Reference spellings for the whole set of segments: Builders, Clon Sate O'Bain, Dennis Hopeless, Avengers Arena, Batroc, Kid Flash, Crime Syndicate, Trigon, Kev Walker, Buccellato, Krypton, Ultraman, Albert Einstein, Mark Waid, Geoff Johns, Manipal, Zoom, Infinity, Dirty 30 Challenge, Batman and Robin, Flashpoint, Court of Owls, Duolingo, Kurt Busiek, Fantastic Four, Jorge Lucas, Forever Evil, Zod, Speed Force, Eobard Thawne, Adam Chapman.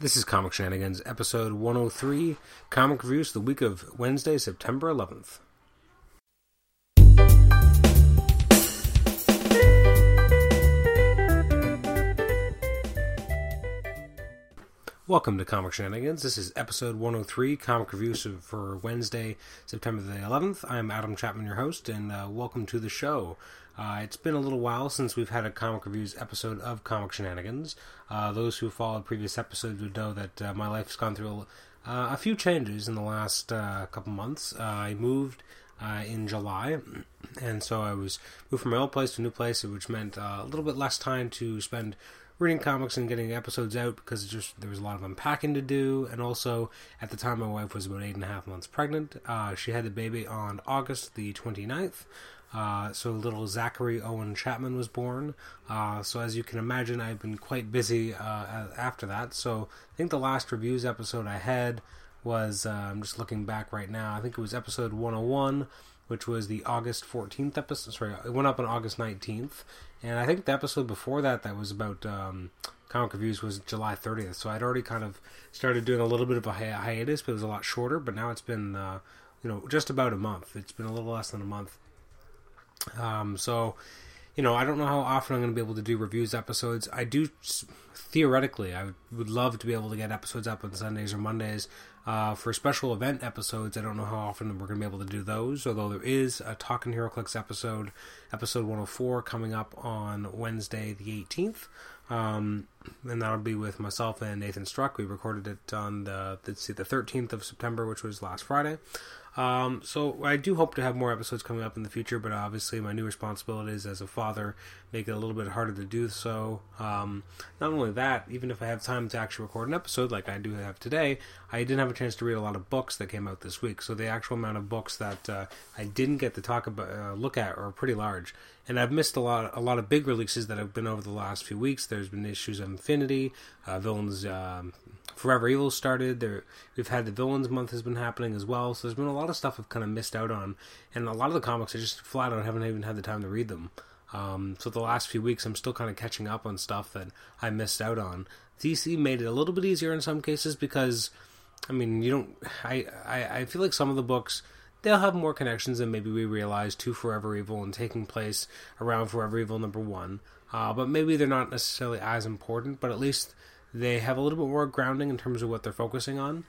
This is Comic Shenanigans, episode 103, Comic Reviews, the week of Wednesday, September 11th. Welcome to Comic Shenanigans. This is episode 103, Comic Reviews for Wednesday, September the 11th. I'm Adam Chapman, your host, and welcome to the show. It's been a little while since we've had a Comic Reviews episode of Comic Shenanigans. Those who followed previous episodes would know that my life's gone through a few changes in the last couple months. I moved in July, and so I was moved from my old place to a new place, which meant a little bit less time to spend reading comics and getting episodes out because there was a lot of unpacking to do. And also, at the time, my wife was about 8.5 months pregnant. She had the baby on August the 29th. So little Zachary Owen Chapman was born. So as you can imagine, I've been quite busy after that. So I think the last reviews episode I had was, I'm just looking back right now, I think it was episode 101, which was the August 14th episode. Sorry, it went up on August 19th. And I think the episode before that was about comic reviews, was July 30th. So I'd already kind of started doing a little bit of a hiatus, but it was a lot shorter. But now it's been, just about a month. It's been a little less than a month. I don't know how often I'm going to be able to do reviews episodes. I do, theoretically, I would love to be able to get episodes up on Sundays or Mondays. For special event episodes, I don't know how often we're going to be able to do those, although there is a Talking Hero Clicks episode 104, coming up on Wednesday the 18th. And that'll be with myself and Nathan Strzok. We recorded it on the 13th of September, which was last Friday. So I do hope to have more episodes coming up in the future, but obviously my new responsibilities as a father make it a little bit harder to do so. Not only that, even if I have time to actually record an episode like I do have today, I didn't have a chance to read a lot of books that came out this week. So the actual amount of books that I didn't get to talk about, look at, are pretty large. And I've missed a lot of big releases that have been over the last few weeks. There's been issues of Infinity, Villains, Forever Evil started. We've had the Villains Month has been happening as well. So there's been a lot of stuff I've kind of missed out on. And a lot of the comics I just flat out haven't even had the time to read them. So the last few weeks I'm still kind of catching up on stuff that I missed out on. DC made it a little bit easier in some cases because, I mean, I feel like some of the books, they'll have more connections than maybe we realize to Forever Evil and taking place around Forever Evil #1. But maybe they're not necessarily as important, but at least they have a little bit more grounding in terms of what they're focusing on.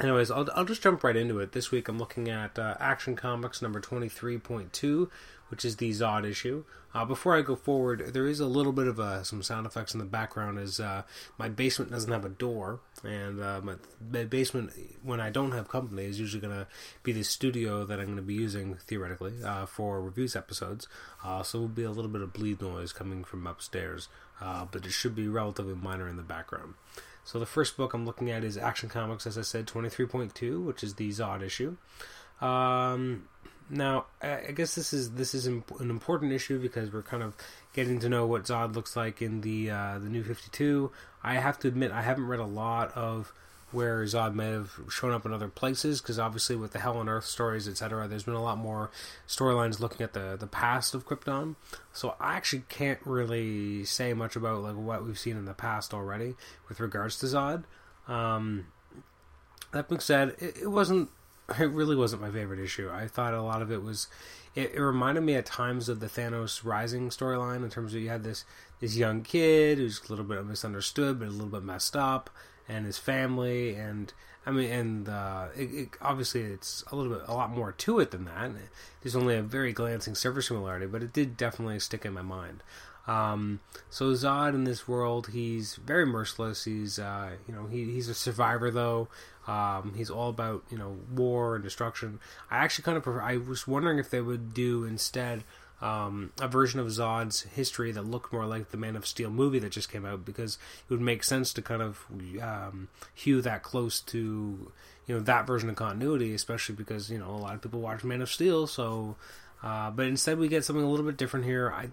Anyways, I'll just jump right into it. This week I'm looking at Action Comics number 23.2, which is the Zod issue. Before I go forward, there is a little bit of some sound effects in the background as my basement doesn't have a door, and my basement, when I don't have company, is usually going to be the studio that I'm going to be using, theoretically, for reviews episodes, so there will be a little bit of bleed noise coming from upstairs, but it should be relatively minor in the background. So the first book I'm looking at is Action Comics, as I said, 23.2, which is the Zod issue. Now, I guess this is an important issue because we're kind of getting to know what Zod looks like in the New 52. I have to admit, I haven't read a lot of where Zod may have shown up in other places, because obviously with the Hell on Earth stories, etc., there's been a lot more storylines looking at the past of Krypton. So I actually can't really say much about like what we've seen in the past already with regards to Zod. That being said, It really wasn't my favorite issue. I thought a lot of it was... It reminded me at times of the Thanos Rising storyline in terms of you had this young kid who's a little bit misunderstood but a little bit messed up, and his family, and... obviously it's a lot more to it than that. There's only a very glancing surface similarity, but it did definitely stick in my mind. So Zod in this world, he's very merciless. He's, he's a survivor though. He's all about, war and destruction. I actually kind of prefer, I was wondering if they would do instead, a version of Zod's history that looked more like the Man of Steel movie that just came out, because it would make sense to kind of, hew that close to, that version of continuity, especially because, a lot of people watch Man of Steel. So, but instead we get something a little bit different here.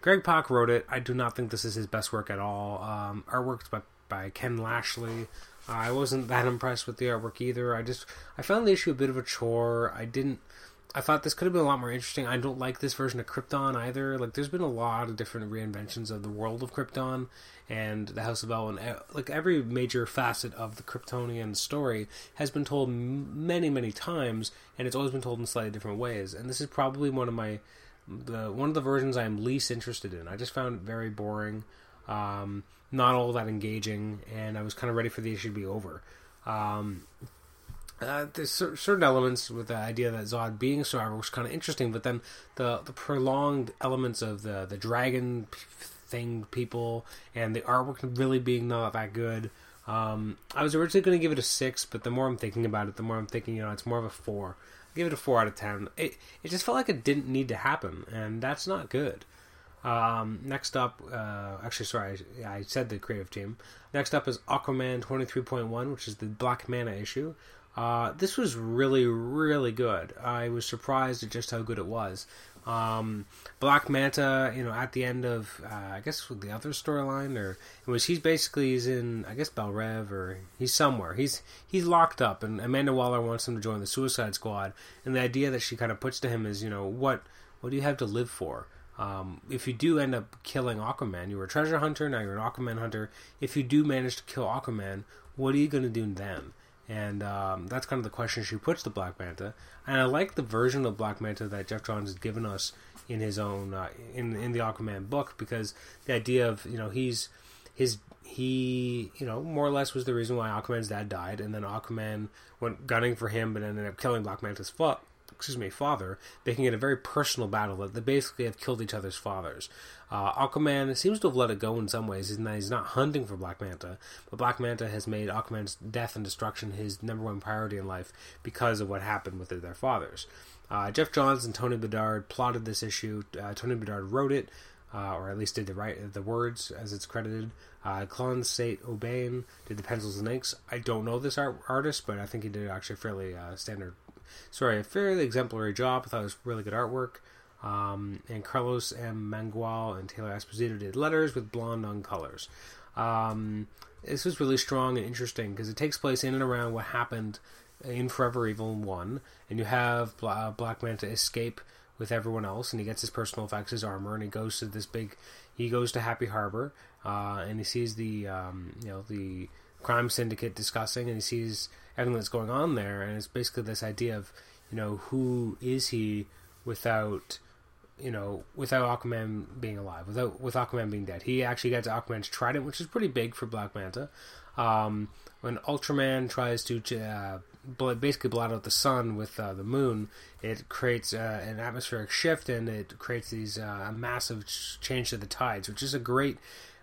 Greg Pak wrote it. I do not think this is his best work at all. Artwork's by Ken Lashley. I wasn't that impressed with the artwork either. I found the issue a bit of a chore. I didn't I thought this could have been a lot more interesting. I don't like this version of Krypton either. Like, there's been a lot of different reinventions of the world of Krypton and the House of El, and like every major facet of the Kryptonian story has been told many, many times, and it's always been told in slightly different ways. And this is probably one of the versions I'm least interested in. I just found it very boring, not all that engaging, and I was kind of ready for the issue to be over. There's certain elements with the idea that Zod being Survivor was kind of interesting, but then the prolonged elements of the dragon thing people and the artwork really being not that good. I was originally going to give it a 6, but the more I'm thinking about it, the more I'm thinking, it's more of a 4. I'll give it a 4 out of 10. It just felt like it didn't need to happen, and that's not good. Next up, I said the creative team. Next up is Aquaman 23.1, which is the Black Manta issue. This was really, really good. I was surprised at just how good it was. Black Manta, at the end of, I guess the other storyline, he's in, I guess, Belrev, or he's somewhere. He's locked up, and Amanda Waller wants him to join the Suicide Squad, and the idea that she kind of puts to him is, what do you have to live for? If you do end up killing Aquaman, you were a treasure hunter, now you're an Aquaman hunter. If you do manage to kill Aquaman, what are you going to do then? And that's kind of the question she puts to Black Manta. And I like the version of Black Manta that Geoff Johns has given us in his own in the Aquaman book, because the idea of he more or less was the reason why Aquaman's dad died, and then Aquaman went gunning for him, but ended up killing Black Manta's father, making it a very personal battle that they basically have killed each other's fathers. Aquaman seems to have let it go in some ways, in that he's not hunting for Black Manta, but Black Manta has made Aquaman's death and destruction his number one priority in life because of what happened with their fathers. Geoff Johns and Tony Bedard plotted this issue. Tony Bedard wrote it, or at least did the words as it's credited. Clon Sate O'Bain did the pencils and inks. I don't know this artist, but I think he did actually fairly a fairly exemplary job. I thought it was really good artwork. And Carlos M. Mangual and Taylor Esposito did letters with blonde on colors. This was really strong and interesting because it takes place in and around what happened in Forever Evil 1, and you have Black Manta escape with everyone else, and he gets his personal effects, his armor, and he goes to he goes to Happy Harbor, and he sees the Crime Syndicate discussing, and he sees everything that's going on there, and it's basically this idea of, who is he without Aquaman being alive, with Aquaman being dead. He actually gets Aquaman's trident, which is pretty big for Black Manta. When Ultraman tries to basically blot out the sun with the moon, it creates an atmospheric shift, and it creates these massive change to the tides, which is a great...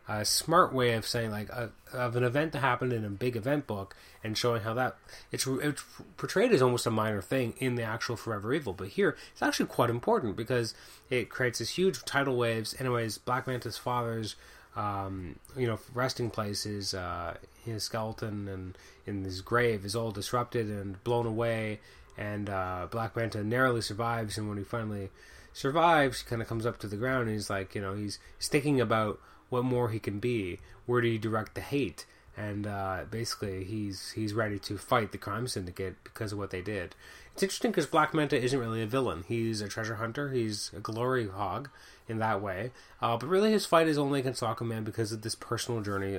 a smart way of saying of an event that happened in a big event book, and showing how that it's portrayed as almost a minor thing in the actual Forever Evil, but here it's actually quite important because it creates this huge tidal waves. Anyways, Black Manta's father's resting place is his skeleton, and in his grave is all disrupted and blown away, and Black Manta narrowly survives, and when he finally survives, he kind of comes up to the ground, and he's like, he's thinking about what more he can be, where do you direct the hate, and basically he's ready to fight the Crime Syndicate because of what they did. It's interesting because Black Manta isn't really a villain, he's a treasure hunter, he's a glory hog in that way, but really his fight is only against Aquaman because of this personal journey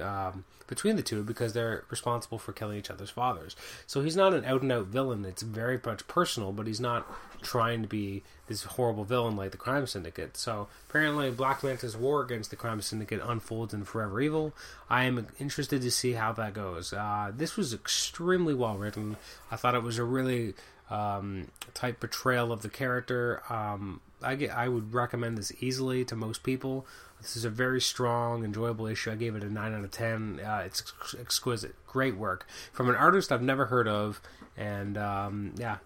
between the two, because they're responsible for killing each other's fathers. So he's not an out and out villain, it's very much personal, but he's not trying to be this horrible villain like the Crime Syndicate. So apparently Black Manta's war against the Crime Syndicate unfolds in Forever Evil. I am interested to see how that goes. This was extremely well written. I thought it was a really tight portrayal of the character. I would recommend this easily to most people. This is a very strong, enjoyable issue. I gave it a 9 out of 10. It's exquisite. Great work from an artist I've never heard of, and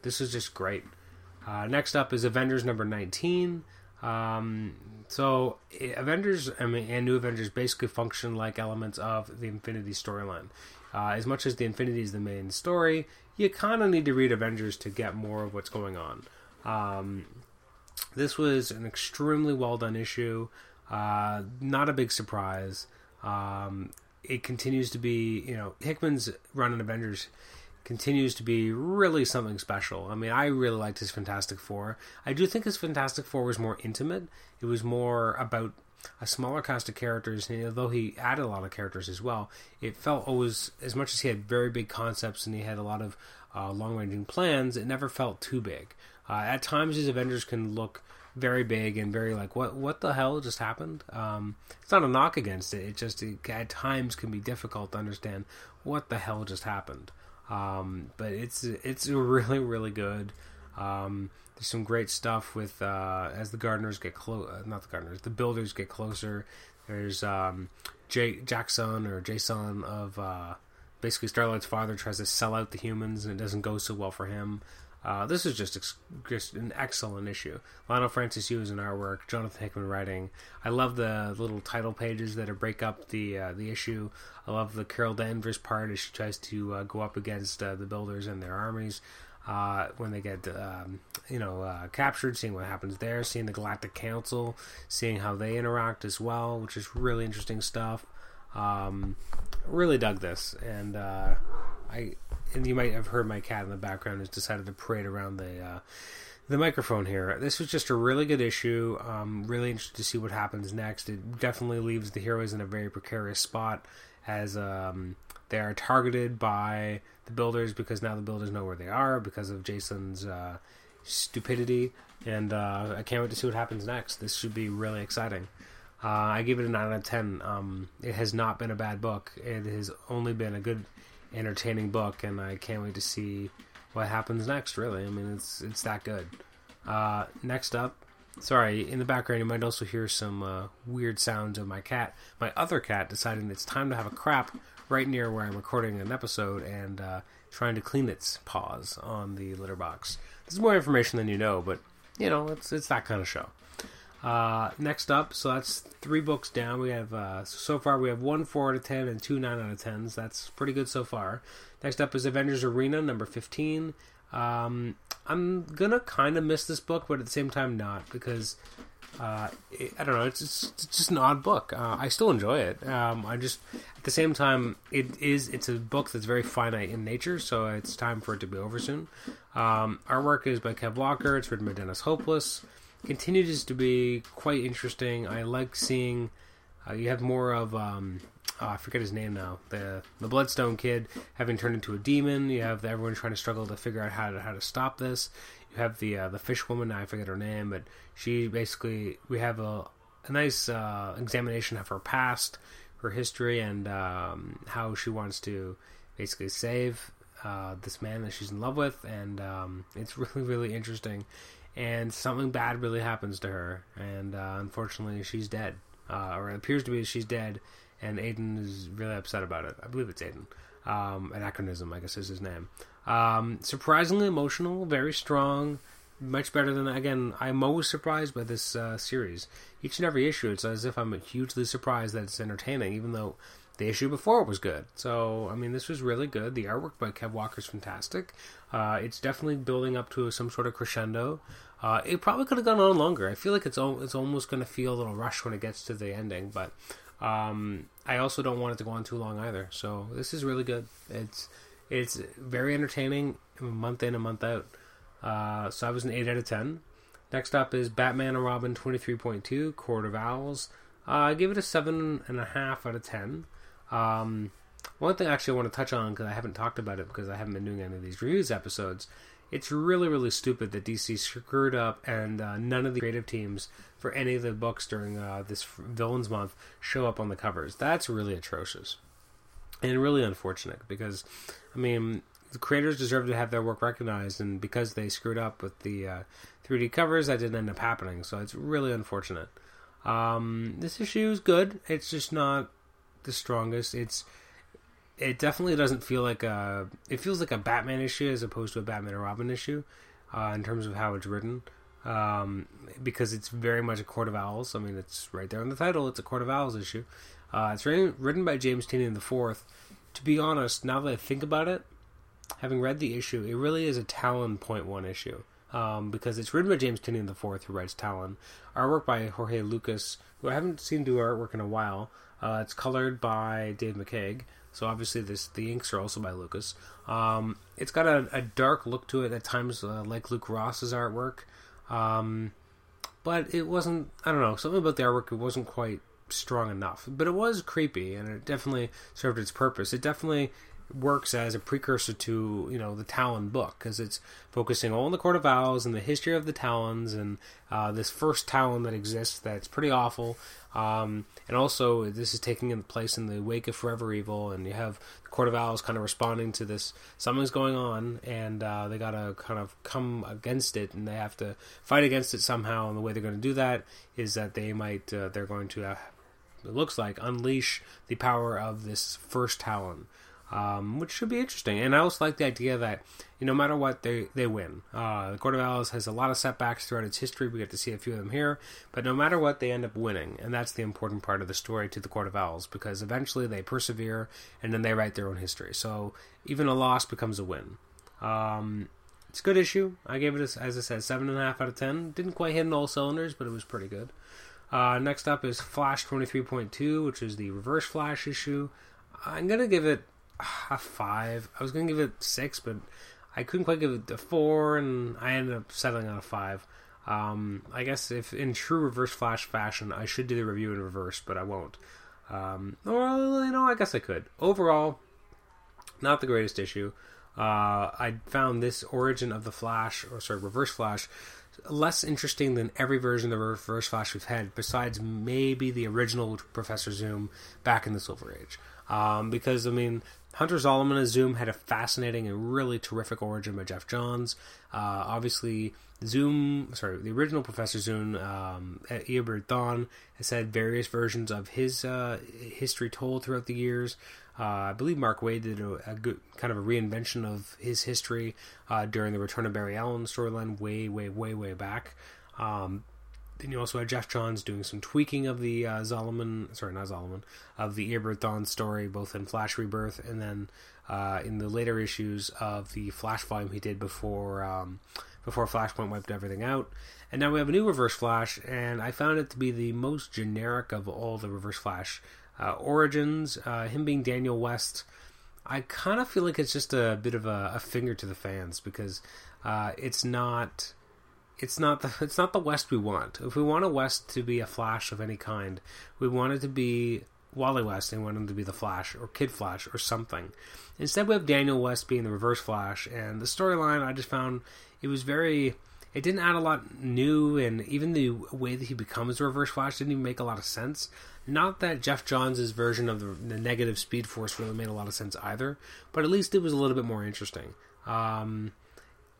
this is just great. Next up is Avengers number 19. So Avengers and New Avengers basically function like elements of the Infinity storyline. As much as the Infinity is the main story, you kind of need to read Avengers to get more of what's going on. This was an extremely well done issue. Not a big surprise. It continues to be, Hickman's run in Avengers continues to be really something special. I mean, I really liked his Fantastic Four. I do think his Fantastic Four was more intimate. It was more about a smaller cast of characters, and although he added a lot of characters as well, it felt always, as much as he had very big concepts and he had a lot of long-ranging plans, it never felt too big. At times, his Avengers can look very big and very like, what the hell just happened? It's not a knock against it. It at times can be difficult to understand what the hell just happened. But it's really, really good. There's some great stuff with, as the gardeners get the builders get closer. There's, Jason of, basically Starlight's father tries to sell out the humans and it doesn't go so well for him. This is just an excellent issue. Lionel Francis Hughes in artwork, Jonathan Hickman writing. I love the little title pages that break up the issue. I love the Carol Danvers part as she tries to go up against the builders and their armies. When they get, captured, seeing what happens there, seeing the Galactic Council, seeing how they interact as well, which is really interesting stuff. Really dug this, and you might have heard my cat in the background has decided to parade around the microphone here. This was just a really good issue. Really interested to see what happens next. It definitely leaves the heroes in a very precarious spot as they are targeted by the builders, because now the builders know where they are because of Jason's stupidity, and I can't wait to see what happens next. This should be really exciting. I give it a 9 out of 10. It has not been a bad book. It has only been a good, entertaining book, and I can't wait to see what happens next, really. I mean, it's that good. Next up, sorry, in the background you might also hear some weird sounds of my cat, my other cat, deciding it's time to have a crap right near where I'm recording an episode, and trying to clean its paws on the litter box. This is more information than you know, but, you know, it's that kind of show. Next up, so that's 3 books down. We have, so far we have 1 4 out of 10 and 2 9 out of 10s. That's pretty good so far. Next up is Avengers Arena, number 15. I'm gonna kind of miss this book, but at the same time not, because, I don't know, it's just an odd book. I still enjoy it. I just, at the same time, it's a book that's very finite in nature, so it's time for it to be over soon. Artwork is by Kev Walker. It's written by Dennis Hopeless. Continues to be quite interesting. I like seeing you have more of I forget his name now, the Bloodstone kid having turned into a demon. You have everyone trying to struggle to figure out how to stop this. You have the fish woman, I forget her name, but she basically, we have a nice examination of her past, her history, and how she wants to basically save this man that she's in love with, and it's really, really interesting. And something bad really happens to her, and unfortunately she's dead, or it appears to be she's dead, and Aiden is really upset about it. I believe it's Aiden. Anachronism, I guess, is his name. Surprisingly emotional, very strong, much better than, again, I'm always surprised by this series. Each and every issue, it's as if I'm hugely surprised that it's entertaining, even though the issue before was good. So, I mean, this was really good. The artwork by Kev Walker is fantastic. It's definitely building up to some sort of crescendo. It probably could have gone on longer. I feel like it's almost going to feel a little rushed when it gets to the ending, but I also don't want it to go on too long either. So this is really good. It's very entertaining month in and month out. So I was an 8 out of 10. Next up is Batman and Robin 23.2, Court of Owls. I give it a 7.5 out of 10. One thing actually I want to touch on, because I haven't talked about it because I haven't been doing any of these reviews episodes, it's really, really stupid that DC screwed up and none of the creative teams for any of the books during this Villains Month show up on the covers. That's really atrocious and really unfortunate, because, I mean, the creators deserve to have their work recognized, and because they screwed up with the 3D covers, that didn't end up happening, so it's really unfortunate. This issue is good. It's just not the strongest. It definitely doesn't feel like it feels like a Batman issue as opposed to a Batman and Robin issue, in terms of how it's written, because it's very much a Court of Owls. I mean, it's right there in the title, it's a Court of Owls issue. It's written by James Tynion IV. To be honest, now that I think about it, having read the issue, it really is a Talon .1 issue, because it's written by James Tynion IV, who writes Talon. Artwork by Jorge Lucas, who I haven't seen do artwork in a while. It's colored by Dave McKaig. So obviously the inks are also by Lucas. It's got a dark look to it at times, like Luke Ross's artwork. But it wasn't, I don't know, something about the artwork, it wasn't quite strong enough. But it was creepy, and it definitely served its purpose. It definitely works as a precursor to, you know, the Talon book, because it's focusing on the Court of Owls and the history of the Talons and this first Talon that exists that's pretty awful. And also, this is taking place in the wake of Forever Evil, and you have the Court of Owls kind of responding to this. Something's going on, and they got to kind of come against it, and they have to fight against it somehow, and the way they're going to do that is that they might, they're going to, it looks like, unleash the power of this first Talon. Which should be interesting. And I also like the idea that, you know, no matter what, they win. The Court of Owls has a lot of setbacks throughout its history. We get to see a few of them here. But no matter what, they end up winning. And that's the important part of the story to the Court of Owls, because eventually they persevere and then they write their own history. So even a loss becomes a win. It's a good issue. I gave it, as I said, 7.5 out of 10. Didn't quite hit in all cylinders, but it was pretty good. Next up is Flash 23.2, which is the Reverse Flash issue. I'm going to give it a 5. I was going to give it 6, but I couldn't quite give it a 4, and I ended up settling on a 5. I guess if in true Reverse Flash fashion, I should do the review in reverse, but I won't. Well, you know, I guess I could. Overall, not the greatest issue. I found this origin of the Flash, or sorry, Reverse Flash, less interesting than every version of Reverse Flash we've had, besides maybe the original Professor Zoom back in the Silver Age. Because, I mean, Hunter Zolomon as Zoom had a fascinating and really terrific origin by Geoff Johns. Obviously, the original Professor Zoom, Eobard Thawne, has had various versions of his history told throughout the years. I believe Mark Waid did a good kind of a reinvention of his history during the Return of Barry Allen storyline way back. Then you also had Geoff Johns doing some tweaking of the of the Eobard Thawne story, both in Flash Rebirth and then in the later issues of the Flash volume he did before Flashpoint wiped everything out. And now we have a new Reverse Flash, and I found it to be the most generic of all the Reverse Flash origins. Him being Daniel West, I kind of feel like it's just a bit of a finger to the fans, because it's not the West we want. If we want a West to be a Flash of any kind, we want it to be Wally West, and we want him to be the Flash or Kid Flash or something. Instead, we have Daniel West being the Reverse Flash, and the storyline, I just found it was it didn't add a lot new, and even the way that he becomes the Reverse Flash didn't even make a lot of sense. Not that Geoff Johns' version of the negative Speed Force really made a lot of sense either, but at least it was a little bit more interesting.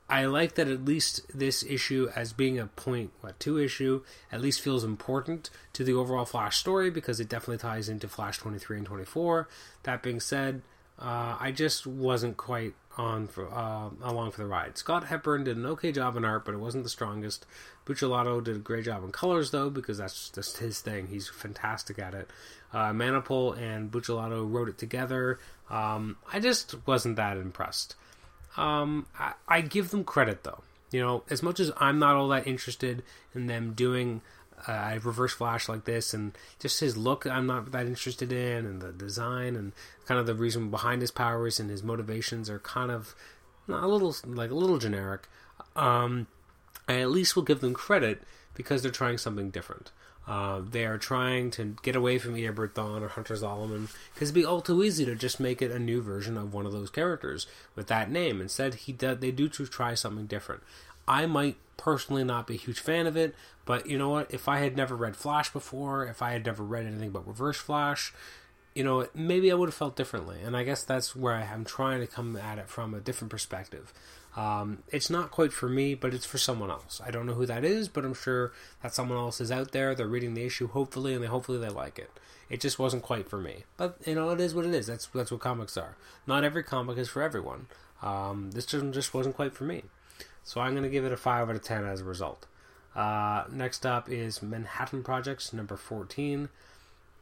I like that at least this issue, as being a 0.2 issue, at least feels important to the overall Flash story, because it definitely ties into Flash 23 and 24. That being said, I just wasn't quite along for the ride. Scott Hepburn did an okay job in art, but it wasn't the strongest. Buccellato did a great job in colors, though, because that's just his thing. He's fantastic at it. Manipal and Buccellato wrote it together. I just wasn't that impressed. I give them credit, though. You know, as much as I'm not all that interested in them doing a Reverse Flash like this, and just his look I'm not that interested in, and the design, and kind of the reason behind his powers and his motivations are kind of a little generic, I at least will give them credit because they're trying something different. They are trying to get away from Eobard Thawne or Hunter Zolomon, because it'd be all too easy to just make it a new version of one of those characters with that name. Instead, they do try something different. I might personally not be a huge fan of it, but you know what? If I had never read Flash before, if I had never read anything but Reverse Flash, you know, maybe I would have felt differently. And I guess that's where I'm trying to come at it from a different perspective. It's not quite for me, but it's for someone else. I don't know who that is, but I'm sure that someone else is out there. They're reading the issue, hopefully, and hopefully they like it. It just wasn't quite for me. But, you know, it is what it is. That's what comics are. Not every comic is for everyone. This just wasn't quite for me. So I'm going to give it a 5 out of 10 as a result. Next up is Manhattan Projects, number 14.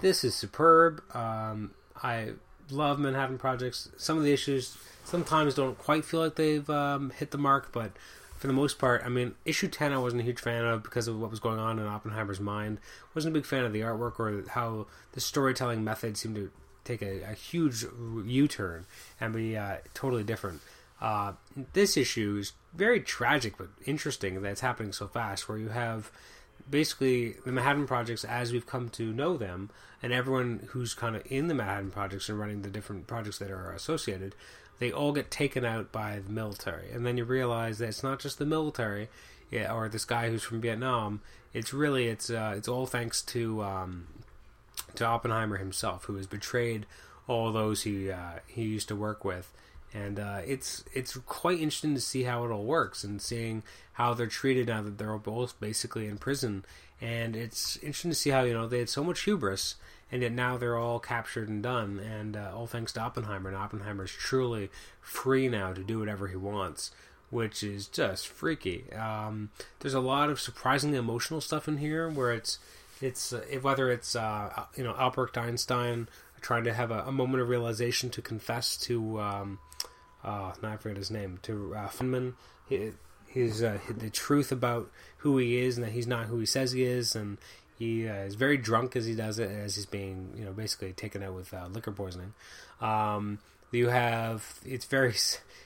This is superb. I love Manhattan Projects. Some of the issues sometimes don't quite feel like they've hit the mark, but for the most part, I mean, issue 10 I wasn't a huge fan of because of what was going on in Oppenheimer's mind. Wasn't a big fan of the artwork or how the storytelling method seemed to take a huge U-turn and be totally different. This issue is very tragic but interesting that it's happening so fast, where you have basically the Manhattan Projects as we've come to know them, and everyone who's kind of in the Manhattan Projects and running the different projects that are associated, they all get taken out by the military. And then you realize that it's not just the military or this guy who's from Vietnam. It's really, it's all thanks to Oppenheimer himself, who has betrayed all those he used to work with. And it's quite interesting to see how it all works and seeing how they're treated now that they're both basically in prison. And it's interesting to see how, you know, they had so much hubris, and yet now they're all captured and done, and all thanks to Oppenheimer. And Oppenheimer is truly free now to do whatever he wants, which is just freaky. There's a lot of surprisingly emotional stuff in here, where whether it's Albert Einstein trying to have a moment of realization to confess to I forget his name, to Feynman, the truth about who he is and that he's not who he says he is, and he is very drunk as he does it, as he's being, you know, basically taken out with liquor poisoning. You have, it's very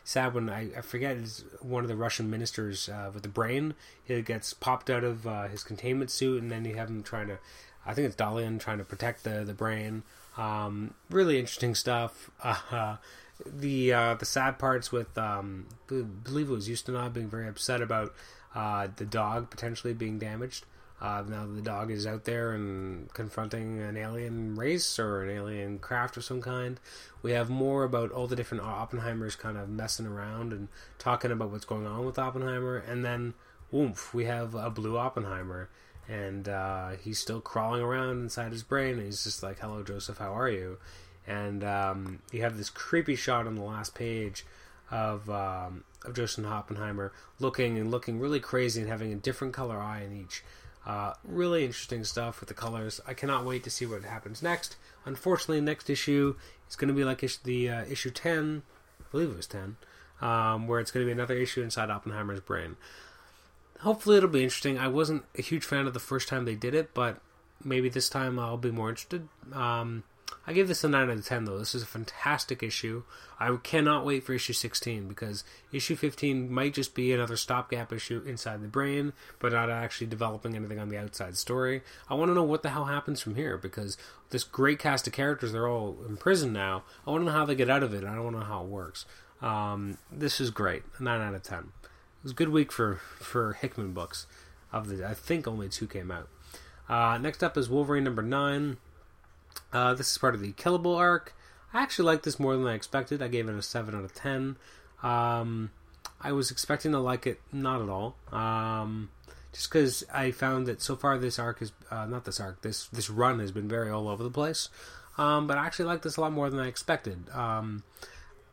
sad when I forget, it's one of the Russian ministers with the brain. He gets popped out of his containment suit, and then you have him trying to, I think it's Dalian, trying to protect the brain. Really interesting stuff. The sad parts with I believe it was Ustinov being very upset about the dog potentially being damaged. Now the dog is out there and confronting an alien race or an alien craft of some kind. We have more about all the different Oppenheimers kind of messing around and talking about what's going on with Oppenheimer. And then, oomph, we have a blue Oppenheimer. And he's still crawling around inside his brain. And he's just like, hello, Joseph, how are you? And you have this creepy shot on the last page of Joseph Oppenheimer looking really crazy and having a different color eye in each. Really interesting stuff with the colors. I cannot wait to see what happens next. Unfortunately, next issue is going to be like issue 10, I believe it was 10, where it's going to be another issue inside Oppenheimer's brain. Hopefully it'll be interesting. I wasn't a huge fan of the first time they did it, but maybe this time I'll be more interested. I give this a 9 out of 10, though. This is a fantastic issue. I cannot wait for issue 16, because issue 15 might just be another stopgap issue inside the brain, but not actually developing anything on the outside story. I want to know what the hell happens from here, because this great cast of characters, they're all in prison now. I want to know how they get out of it. I don't want to know how it works. This is great. A 9 out of 10. It was a good week for Hickman books. I think only 2 came out. Next up is Wolverine number 9. This is part of the Killable arc. I actually like this more than I expected. I gave it a 7 out of 10. I was expecting to like it, not at all. Just because I found that so far this arc is, not this arc, this run has been very all over the place. But I actually like this a lot more than I expected.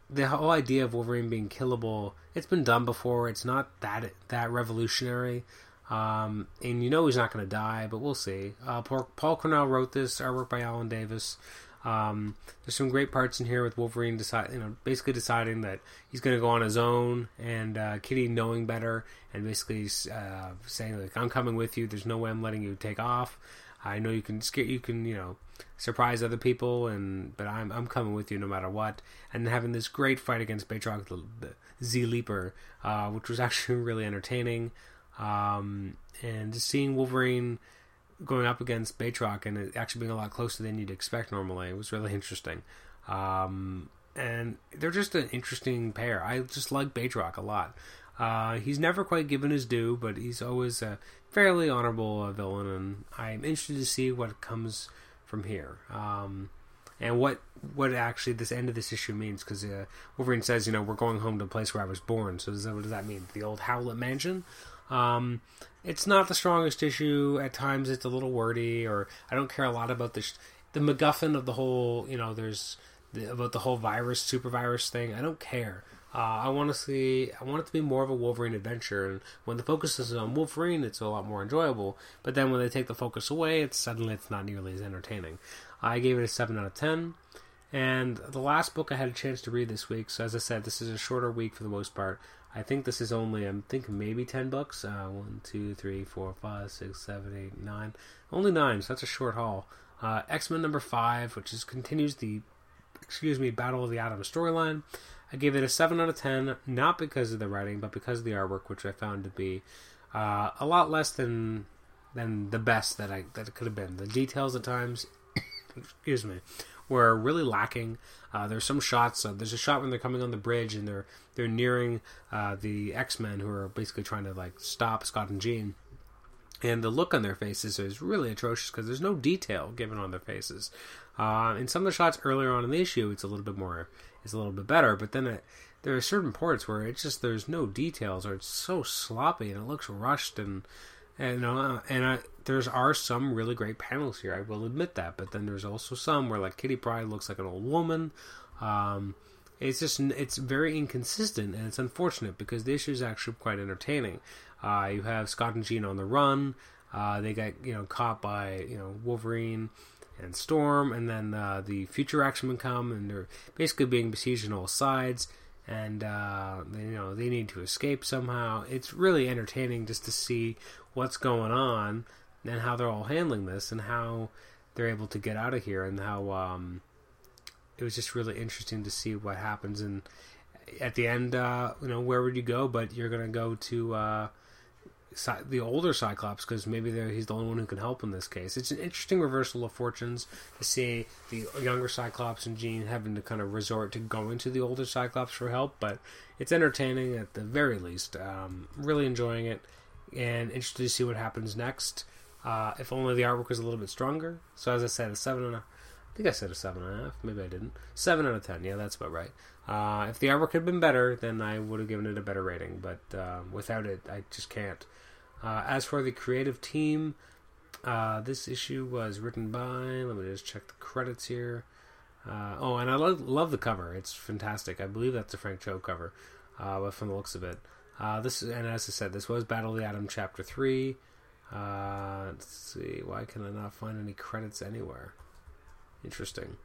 The whole idea of Wolverine being killable, it's been done before. It's not that revolutionary. And you know he's not going to die, but we'll see. Paul Cornell wrote this, artwork by Alan Davis. There's some great parts in here with Wolverine deciding that he's going to go on his own, and Kitty knowing better and basically saying, like, I'm coming with you. There's no way I'm letting you take off. I know you can surprise other people, but I'm coming with you no matter what. And having this great fight against Batroc the Z Leaper, which was actually really entertaining. And just seeing Wolverine going up against Batroc and it actually being a lot closer than you'd expect normally was really interesting. And they're just an interesting pair. I just like Batroc a lot. He's never quite given his due, but he's always a fairly honorable villain, and I'm interested to see what comes from here. And what actually this end of this issue means, because Wolverine says, we're going home to the place where I was born. So what does that mean? The old Howlett Mansion? It's not the strongest issue. At times it's a little wordy, or I don't care a lot about the MacGuffin of the whole, about the whole virus, super virus thing. I don't care. I want it to be more of a Wolverine adventure, and when the focus is on Wolverine, it's a lot more enjoyable, but then when they take the focus away, it's not nearly as entertaining. I gave it a 7 out of 10, and the last book I had a chance to read this week, so as I said, this is a shorter week for the most part. I think this is only, maybe 10 books. 1, 2, 3, 4, 5, 6, 7, 8, 9. Only 9, so that's a short haul. X-Men number 5, which continues the Battle of the Atom storyline. I gave it a 7 out of 10, not because of the writing, but because of the artwork, which I found to be a lot less than the best that it could have been. The details at times, were really lacking. There's some shots. There's a shot when they're coming on the bridge and they're nearing the X-Men, who are basically trying to stop Scott and Jean. And the look on their faces is really atrocious because there's no detail given on their faces. In some of the shots earlier on in the issue, it's a little bit better. But then there are certain parts where it's just there's no details, or it's so sloppy and it looks rushed and there are some really great panels here. I will admit that. But then there's also some where Kitty Pryde looks like an old woman. It's very inconsistent, and it's unfortunate because the issue is actually quite entertaining. You have Scott and Jean on the run. They got caught by Wolverine and Storm, and then the future X-Men come, and they're basically being besieged on all sides, and they need to escape somehow. It's really entertaining just to see what's going on and how they're all handling this and how they're able to get out of here, and how it was just really interesting to see what happens. And at the end, where would you go? But you're going to go to the older Cyclops, because maybe he's the only one who can help in this case. It's an interesting reversal of fortunes to see the younger Cyclops and Jean having to kind of resort to going to the older Cyclops for help, but it's entertaining at the very least. Really enjoying it, and interested to see what happens next. If only the artwork was a little bit stronger. So as I said, I think I said a 7.5. Maybe I didn't. 7 out of 10. Yeah, that's about right. If the artwork had been better, then I would have given it a better rating. But without it, I just can't. As for the creative team, this issue was written by... Let me just check the credits here. And I love the cover. It's fantastic. I believe that's a Frank Cho cover, but from the looks of it. And as I said, this was Battle of the Atom Chapter 3. Let's see. Why can I not find any credits anywhere? Interesting.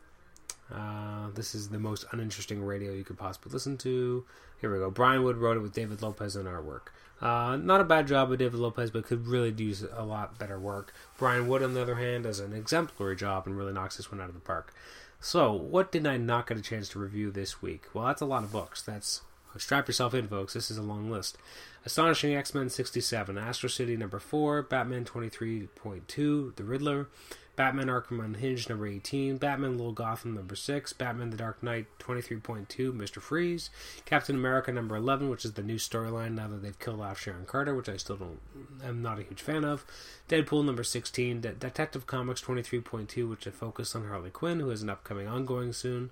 This is the most uninteresting radio you could possibly listen to. Here we go. Brian Wood wrote it with David Lopez on artwork. Not a bad job with David Lopez, but could really use a lot better work. Brian Wood, on the other hand, does an exemplary job and really knocks this one out of the park. So, what did I not get a chance to review this week? Well, that's a lot of books. Strap yourself in, folks. This is a long list. Astonishing X-Men 67, Astro City number 4, Batman 23.2, The Riddler, Batman Arkham Unhinged, number 18, Batman Little Gotham, number 6, Batman The Dark Knight, 23.2, Mr. Freeze, Captain America, number 11, which is the new storyline now that they've killed off Sharon Carter, which I'm not a huge fan of, Deadpool, number 16, Detective Comics, 23.2, which is focused on Harley Quinn, who has an upcoming ongoing soon,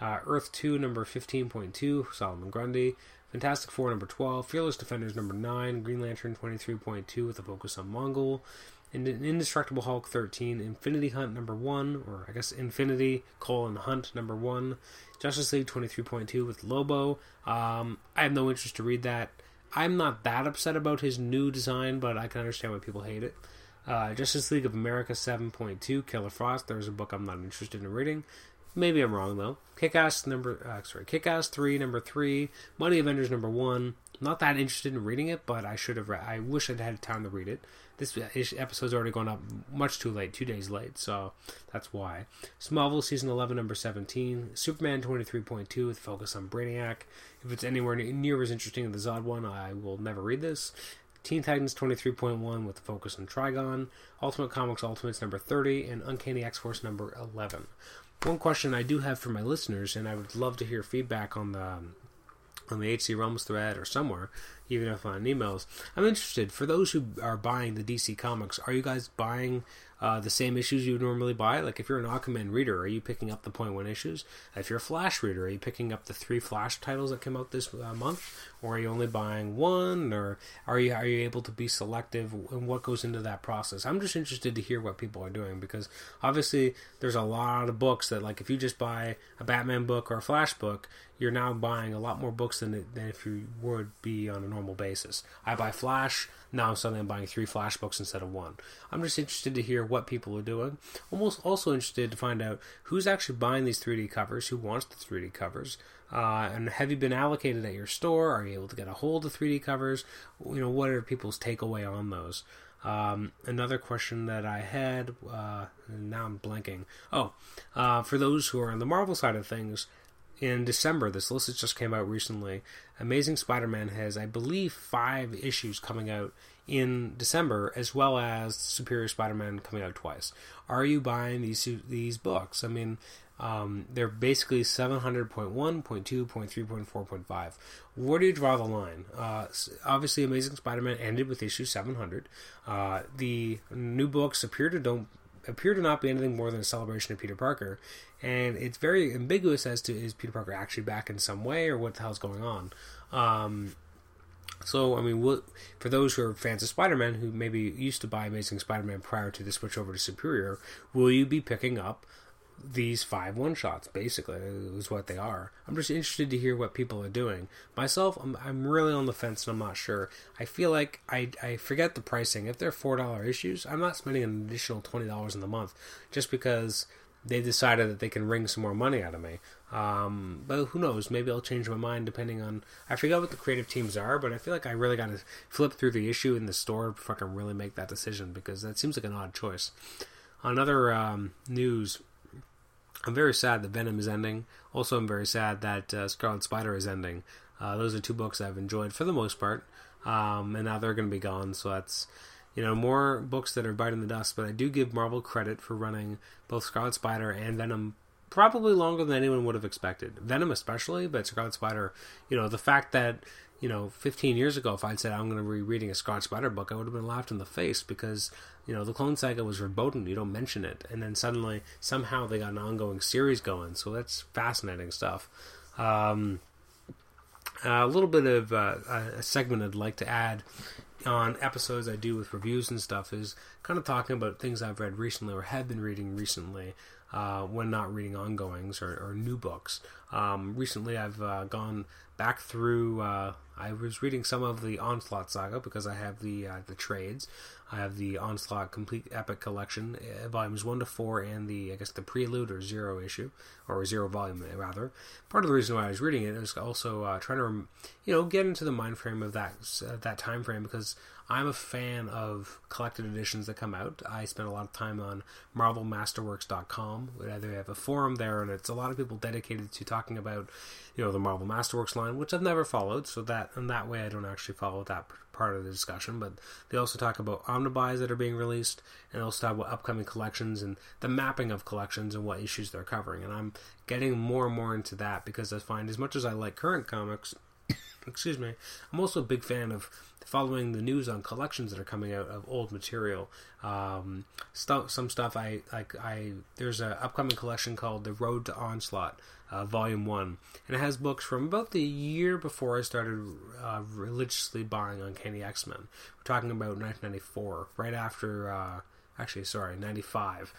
Earth 2, number 15.2, Solomon Grundy, Fantastic Four, number 12, Fearless Defenders, number 9, Green Lantern, 23.2, with a focus on Mongol, Indestructible Hulk 13, Infinity Hunt number 1, or I guess Infinity : Hunt number 1, Justice League 23.2 with Lobo. I have no interest to read that. I'm not that upset about his new design, but I can understand why people hate it. Justice League of America 7.2, Killer Frost. There's a book I'm not interested in reading. Maybe I'm wrong though. Kick-Ass 3 number 3, Mighty Avengers number 1. Not that interested in reading it, but I should have read. I wish I'd had time to read it. This episode's already gone up much too late, 2 days late, so that's why. Smallville Season 11, number 17. Superman 23.2 with focus on Brainiac. If it's anywhere near as interesting as the Zod one, I will never read this. Teen Titans 23.1 with the focus on Trigon. Ultimate Comics Ultimates, number 30. And Uncanny X-Force, number 11. One question I do have for my listeners, and I would love to hear feedback on the HC Realms thread or somewhere, even if on emails. I'm interested, for those who are buying the DC comics, are you guys buying the same issues you would normally buy? If you're an Aquaman reader, are you picking up the 0.1 issues? If you're a Flash reader, are you picking up the 3 Flash titles that came out this month? Or are you only buying one? Or are you able to be selective in what goes into that process? I'm just interested to hear what people are doing, because obviously there's a lot of books that, if you just buy a Batman book or a Flash book, you're now buying a lot more books than if you would be on a normal basis. I buy Flash, now suddenly I'm buying 3 Flash books instead of 1. I'm just interested to hear what people are doing. Almost also interested to find out who's actually buying these 3D covers, who wants the 3D covers, and have you been allocated at your store? Are you able to get a hold of 3D covers? What are people's takeaway on those? Another question that I had, and now I'm blanking. For those who are on the Marvel side of things, in December, this list just came out recently, Amazing Spider-Man has, I believe, 5 issues coming out in December, as well as Superior Spider-Man coming out twice. Are you buying these books? I mean, they're basically 700.1, 0.2, 0.3, 0.4, 0.5. Where do you draw the line? Obviously, Amazing Spider-Man ended with issue 700. The new books appear to not be anything more than a celebration of Peter Parker, and it's very ambiguous as to, is Peter Parker actually back in some way, or what the hell's going on? So, I mean, for those who are fans of Spider-Man, who maybe used to buy Amazing Spider-Man prior to the switch over to Superior, will you be picking up these 5 one-shots, basically, is what they are? I'm just interested to hear what people are doing. Myself, I'm really on the fence, and I'm not sure. I feel like I forget the pricing. If they're $4 issues, I'm not spending an additional $20 in the month just because they decided that they can wring some more money out of me. But who knows? Maybe I'll change my mind depending on... I forget what the creative teams are, but I feel like I really got to flip through the issue in the store to fucking really make that decision, because that seems like an odd choice. On other news, I'm very sad that Venom is ending. Also, I'm very sad that Scarlet Spider is ending. Those are 2 books I've enjoyed for the most part, and now they're going to be gone, so that's... more books that are biting the dust, but I do give Marvel credit for running both Scarlet Spider and Venom probably longer than anyone would have expected. Venom especially, but Scarlet Spider, the fact that, 15 years ago, if I'd said I'm going to be reading a Scarlet Spider book, I would have been laughed in the face because, the Clone Saga was verboten, you don't mention it. And then suddenly, somehow they got an ongoing series going, so that's fascinating stuff. A little bit of a segment I'd like to add on episodes I do with reviews and stuff is kind of talking about things I've read recently or have been reading recently when not reading ongoings or new books. Recently I've gone back through, I was reading some of the Onslaught Saga because I have the trades. I have the Onslaught Complete Epic Collection, volumes 1 to 4, and the Prelude or Zero issue, or Zero volume rather. Part of the reason why I was reading it is also trying to, get into the mind frame of that time frame, because I'm a fan of collected editions that come out. I spend a lot of time on MarvelMasterworks.com. They have a forum there, and it's a lot of people dedicated to talking about, the Marvel Masterworks line, which I've never followed, so that in that way I don't actually follow that part of the discussion, but they also talk about omnibuys that are being released, and they also talk about upcoming collections and the mapping of collections and what issues they're covering, and I'm getting more and more into that because I find, as much as I like current comics, excuse me, I'm also a big fan of following the news on collections that are coming out of old material. Some stuff I there's an upcoming collection called The Road to Onslaught, Volume 1, and it has books from about the year before I started religiously buying Uncanny X-Men. We're talking about 1994, right after, 95,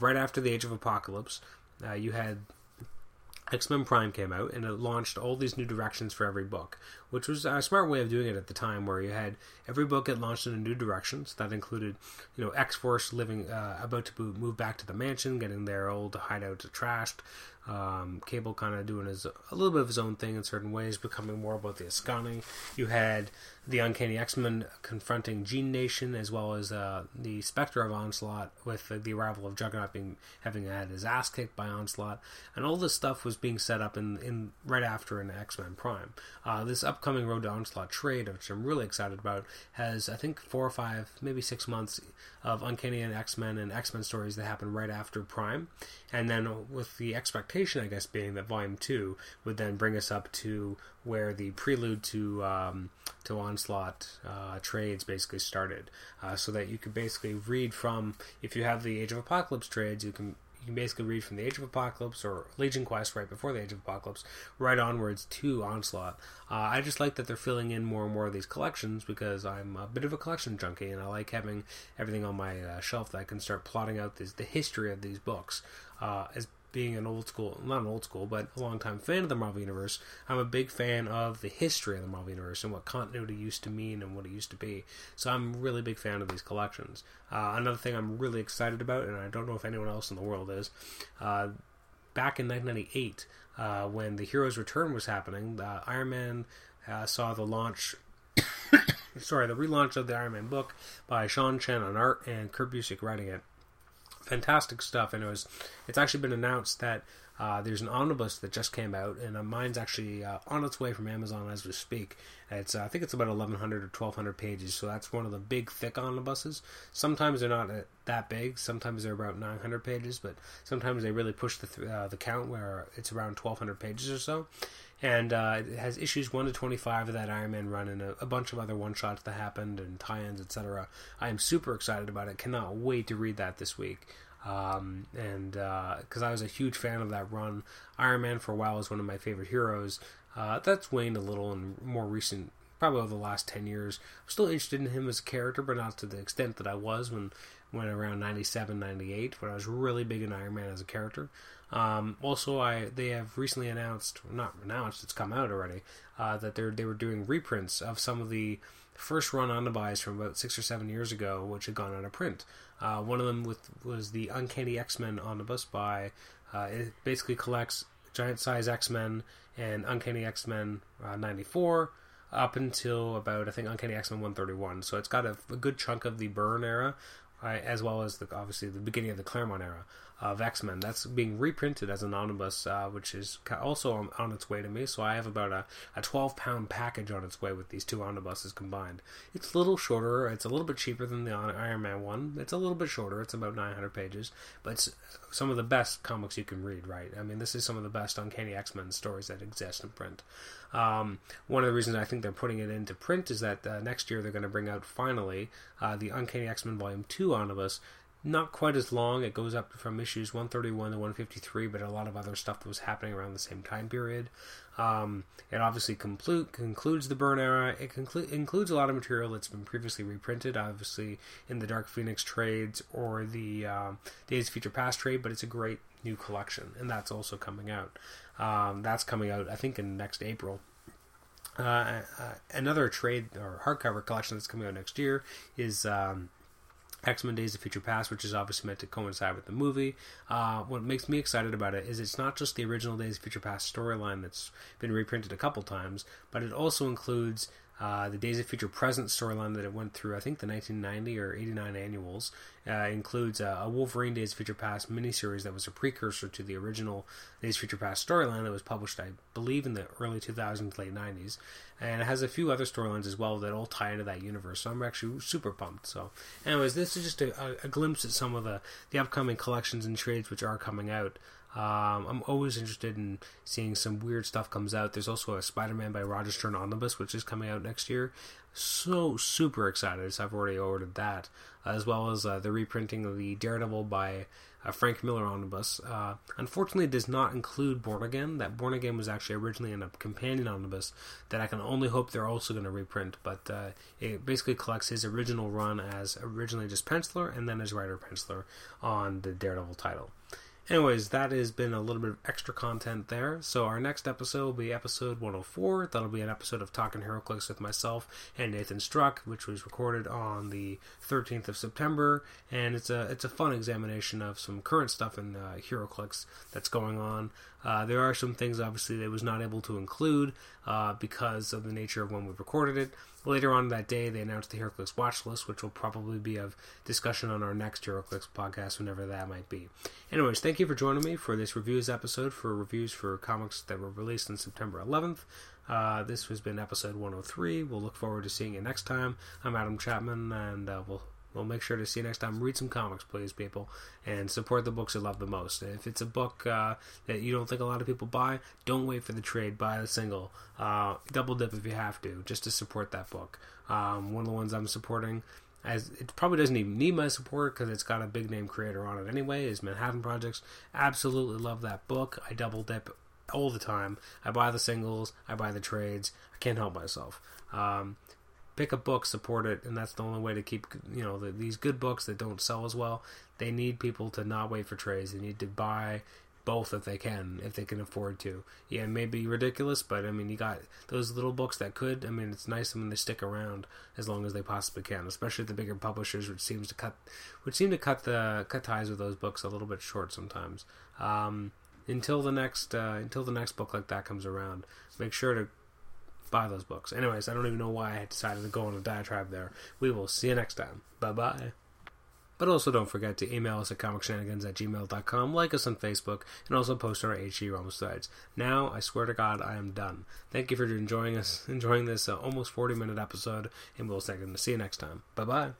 right after the Age of Apocalypse. You had X-Men Prime came out, and it launched all these new directions for every book, which was a smart way of doing it at the time, where you had every book get launched in a new direction. So that included, X-Force living, about to move back to the mansion, getting their old hideout trashed, Cable kind of doing a little bit of his own thing in certain ways, becoming more about the Ascani. You had the Uncanny X-Men confronting Gene Nation, as well as the Spectre of Onslaught, with the arrival of Juggernaut having had his ass kicked by Onslaught, and all this stuff was being set up in right after in X-Men Prime. This upcoming Road to Onslaught trade, which I'm really excited about, has I think 4 or 5, maybe 6 months of Uncanny and X-Men stories that happen right after Prime, and then with the expectation, I guess, being that Volume 2 would then bring us up to where the prelude to Onslaught trades basically started, so that you could basically read from, if you have the Age of Apocalypse trades, you can basically read from the Age of Apocalypse or Legion Quest right before the Age of Apocalypse, right onwards to Onslaught. I just like that they're filling in more and more of these collections, because I'm a bit of a collection junkie, and I like having everything on my shelf that I can start plotting out the history of these books. As being not an old school, but a long-time fan of the Marvel Universe, I'm a big fan of the history of the Marvel Universe and what continuity used to mean and what it used to be. So I'm a really big fan of these collections. Another thing I'm really excited about, and I don't know if anyone else in the world is, back in 1998, when the Heroes Return was happening, Iron Man saw the launch the relaunch of the Iron Man book by Sean Chen on art and Kurt Busiek writing it. Fantastic stuff, and it's actually been announced that there's an omnibus that just came out, and mine's actually on its way from Amazon as we speak. It's I think it's about 1,100 or 1,200 pages, so that's one of the big, thick omnibuses. Sometimes they're not that big. Sometimes they're about 900 pages, but sometimes they really push the count where it's around 1,200 pages or so. And it has issues 1 to 25 of that Iron Man run and a bunch of other one-shots that happened and tie-ins, etc. I am super excited about it. Cannot wait to read that this week. And because I was a huge fan of that run. Iron Man for a while was one of my favorite heroes. That's waned a little in more recent, probably over the last 10 years. I'm still interested in him as a character, but not to the extent that I was when around 97, 98, when I was really big in Iron Man as a character. Also, they have recently announced, not announced, it's come out already, that they were doing reprints of some of the first run omnibuses from about 6 or 7 years ago, which had gone out of print. One of them was the Uncanny X-Men omnibus by, it basically collects Giant Size X-Men and Uncanny X-Men 94 up until about, I think, Uncanny X-Men 131. So it's got a good chunk of the Byrne era, as well as obviously the beginning of the Claremont era of X-Men. That's being reprinted as an omnibus, which is also on its way to me. So I have about a 12-pound package on its way with these two omnibuses combined. It's a little shorter. It's a little bit cheaper than the Iron Man one. It's a little bit shorter. It's about 900 pages. But it's some of the best comics you can read, right? I mean, this is some of the best Uncanny X-Men stories that exist in print. One of the reasons I think they're putting it into print is that next year they're going to bring out, finally, the Uncanny X-Men Volume 2 omnibus. Not quite as long. It goes up from issues 131 to 153, but a lot of other stuff that was happening around the same time period. It obviously concludes the Byrne era. It includes a lot of material that's been previously reprinted, obviously in the Dark Phoenix trades or the Days of Future Past trade, but it's a great new collection, and that's also coming out. That's coming out, I think, in next April. Another trade or hardcover collection that's coming out next year is X-Men Days of Future Past, which is obviously meant to coincide with the movie. What makes me excited about it is it's not just the original Days of Future Past storyline that's been reprinted a couple times, but it also includes the Days of Future Present storyline that it went through, I think, the 1990 or 89 annuals. Includes a Wolverine Days of Future Past miniseries that was a precursor to the original Days of Future Past storyline that was published, I believe, in the early 2000s, late 90s. And it has a few other storylines as well that all tie into that universe, so I'm actually super pumped. So, anyways, this is just a glimpse at some of the upcoming collections and trades which are coming out. I'm always interested in seeing some weird stuff comes out. There's also a Spider-Man by Roger Stern omnibus, which is coming out next year. So super excited, so I've already ordered that, as well as the reprinting of the Daredevil by Frank Miller omnibus. Unfortunately, it does not include Born Again. That Born Again was actually originally in a companion omnibus that I can only hope they're also going to reprint, but it basically collects his original run as originally just penciler and then as writer-penciler on the Daredevil title. Anyways, that has been a little bit of extra content there. So our next episode will be episode 104. That'll be an episode of Talking Hero Clicks with myself and Nathan Strzok, which was recorded on the 13th of September. And it's a fun examination of some current stuff in Hero Clicks that's going on. There are some things, obviously, that I was not able to include because of the nature of when we recorded it. Later on that day, they announced the HeroClix watch list, which will probably be of discussion on our next HeroClix podcast, whenever that might be. Anyways, thank you for joining me for this reviews episode for reviews for comics that were released on September 11th. This has been episode 103. We'll look forward to seeing you next time. I'm Adam Chapman, and we'll make sure to see you next time. Read some comics, please, people, and support the books you love the most. If it's a book that you don't think a lot of people buy, don't wait for the trade. Buy the single. Double dip if you have to, just to support that book. One of the ones I'm supporting, as it probably doesn't even need my support because it's got a big-name creator on it anyway, is Manhattan Projects. Absolutely love that book. I double dip all the time. I buy the singles. I buy the trades. I can't help myself. Pick a book, support it, and that's the only way to keep, these good books that don't sell as well. They need people to not wait for trades. They need to buy both if they can afford to. Yeah, it may be ridiculous, but, you got those little books that could. It's nice when they stick around as long as they possibly can, especially the bigger publishers, which seem to cut ties with those books a little bit short sometimes. Until the next book like that comes around, make sure to buy those books. Anyways, I don't even know why I decided to go on a diatribe there. We will see you next time. Bye-bye. But also don't forget to email us at comicshenanigans@gmail.com, like us on Facebook, and also post our HG Realms threads. Now, I swear to God, I am done. Thank you for enjoying this almost 40-minute episode, and we'll see you next time. Bye-bye.